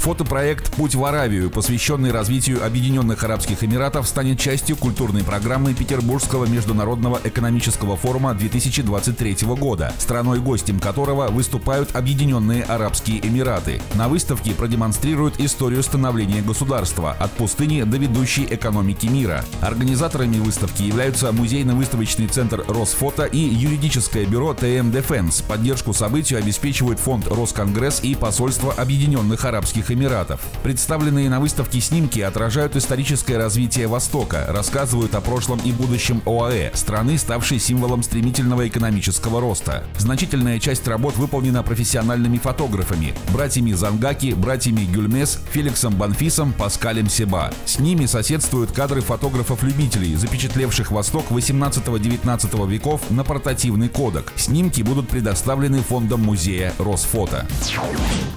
Фотопроект «Путь в Аравию», посвященный развитию Объединенных Арабских Эмиратов, станет частью культурной программы Петербургского международного экономического форума 2023 года, страной-гостем которого выступают Объединенные Арабские Эмираты. На выставке продемонстрируют историю становления государства от пустыни до ведущей экономики мира. Организаторами выставки являются музейно-выставочный центр «Росфото» и юридическое бюро «ТМ Дефенс». Поддержку событию обеспечивают фонд «Росконгресс» и посольство Объединенных Арабских Эмиратов. Представленные на выставке снимки отражают историческое развитие Востока, рассказывают о прошлом и будущем ОАЭ, страны, ставшей символом стремительного экономического роста. Значительная часть работ выполнена профессиональными фотографами, братьями Зангаки, братьями Гюльмес, Феликсом Банфисом, Паскалем Себа. С ними соседствуют кадры фотографов-любителей, запечатлевших Восток 18-19 веков на портативный кодек. Снимки будут предоставлены фондом музея Росфото.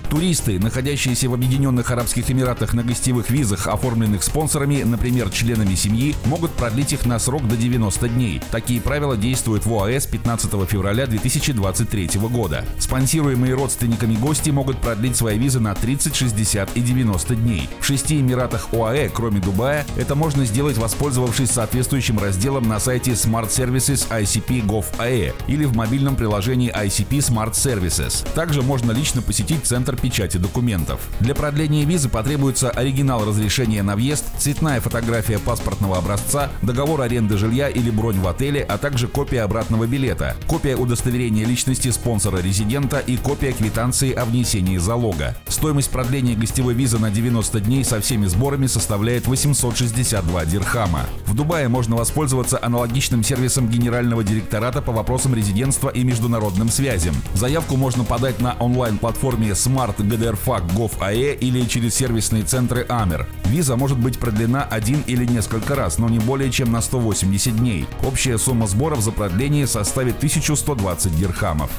Туристы, находящиеся в Объединенных Арабских Эмиратах на гостевых визах, оформленных спонсорами, например, членами семьи, могут продлить их на срок до 90 дней. Такие правила действуют в ОАЭ с 15 февраля 2023 года. Спонсируемые родственниками гости могут продлить свои визы на 30, 60 и 90 дней. В 6 Эмиратах ОАЭ, кроме Дубая, это можно сделать, воспользовавшись соответствующим разделом на сайте Smart Services ICP.gov.ae или в мобильном приложении ICP Smart Services. Также можно лично посетить Центр печати документов. Для продления визы потребуется оригинал разрешения на въезд, цветная фотография паспортного образца, договор аренды жилья или бронь в отеле, а также копия обратного билета, копия удостоверения личности спонсора-резидента и копия квитанции о внесении залога. Стоимость продления гостевой визы на 90 дней со всеми сборами составляет 862 дирхама. В Дубае можно воспользоваться аналогичным сервисом Генерального директората по вопросам резидентства и международным связям. Заявку можно подать на онлайн-платформе smart.gdrfac.gov.ae или через сервисные центры Амер. Виза может быть продлена один или несколько раз, но не более чем на 180 дней. Общая сумма сборов за продление составит 1120 дирхамов.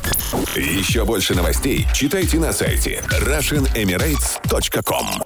Еще больше новостей читайте на сайте RussianEmirates.com.